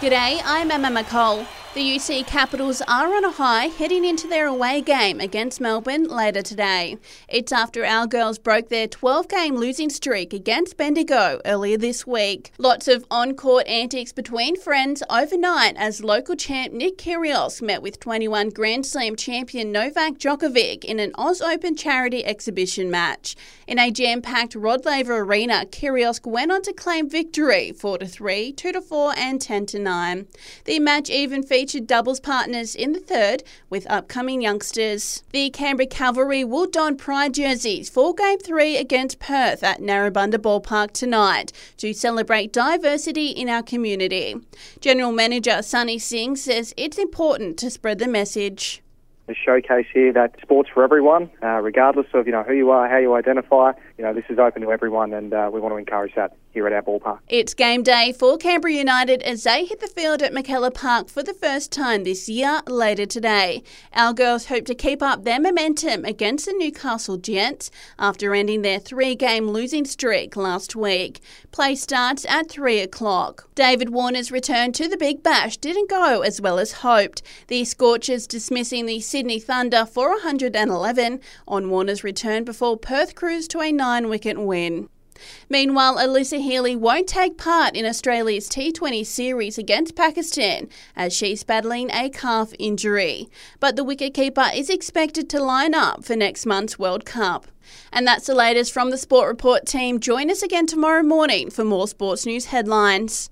G'day, I'm Emma McColl. The UC Capitals are on a high heading into their away game against Melbourne later today. It's after our girls broke their 12-game losing streak against Bendigo earlier this week. Lots of on-court antics between friends overnight as local champ Nick Kyrgios met with 21 Grand Slam champion Novak Djokovic in an Aus Open charity exhibition match. In a jam-packed Rod Laver Arena, Kyrgios went on to claim victory 4-3, 2-4 and 10-9. The match even featured doubles partners in the third with upcoming youngsters. The Canberra Cavalry will don pride jerseys for Game 3 against Perth at Narrabunda Ballpark tonight to celebrate diversity in our community. General Manager Sunny Singh says it's important to spread the message. The showcase here that sports for everyone, regardless of who you are, how you identify. This is open to everyone, and we want to encourage that here at our ballpark. It's game day for Canberra United as they hit the field at McKellar Park for the first time this year later today. Our girls hope to keep up their momentum against the Newcastle Jets after ending their 3-game losing streak last week. Play starts at 3 o'clock. David Warner's return to the Big Bash didn't go as well as hoped. The Scorchers dismissing the Sydney Thunder for 111 on Warner's return before Perth cruised to a 9-wicket win. Meanwhile, Alyssa Healy won't take part in Australia's T20 series against Pakistan as she's battling a calf injury. But the wicketkeeper is expected to line up for next month's World Cup. And that's the latest from the Sport Report team. Join us again tomorrow morning for more sports news headlines.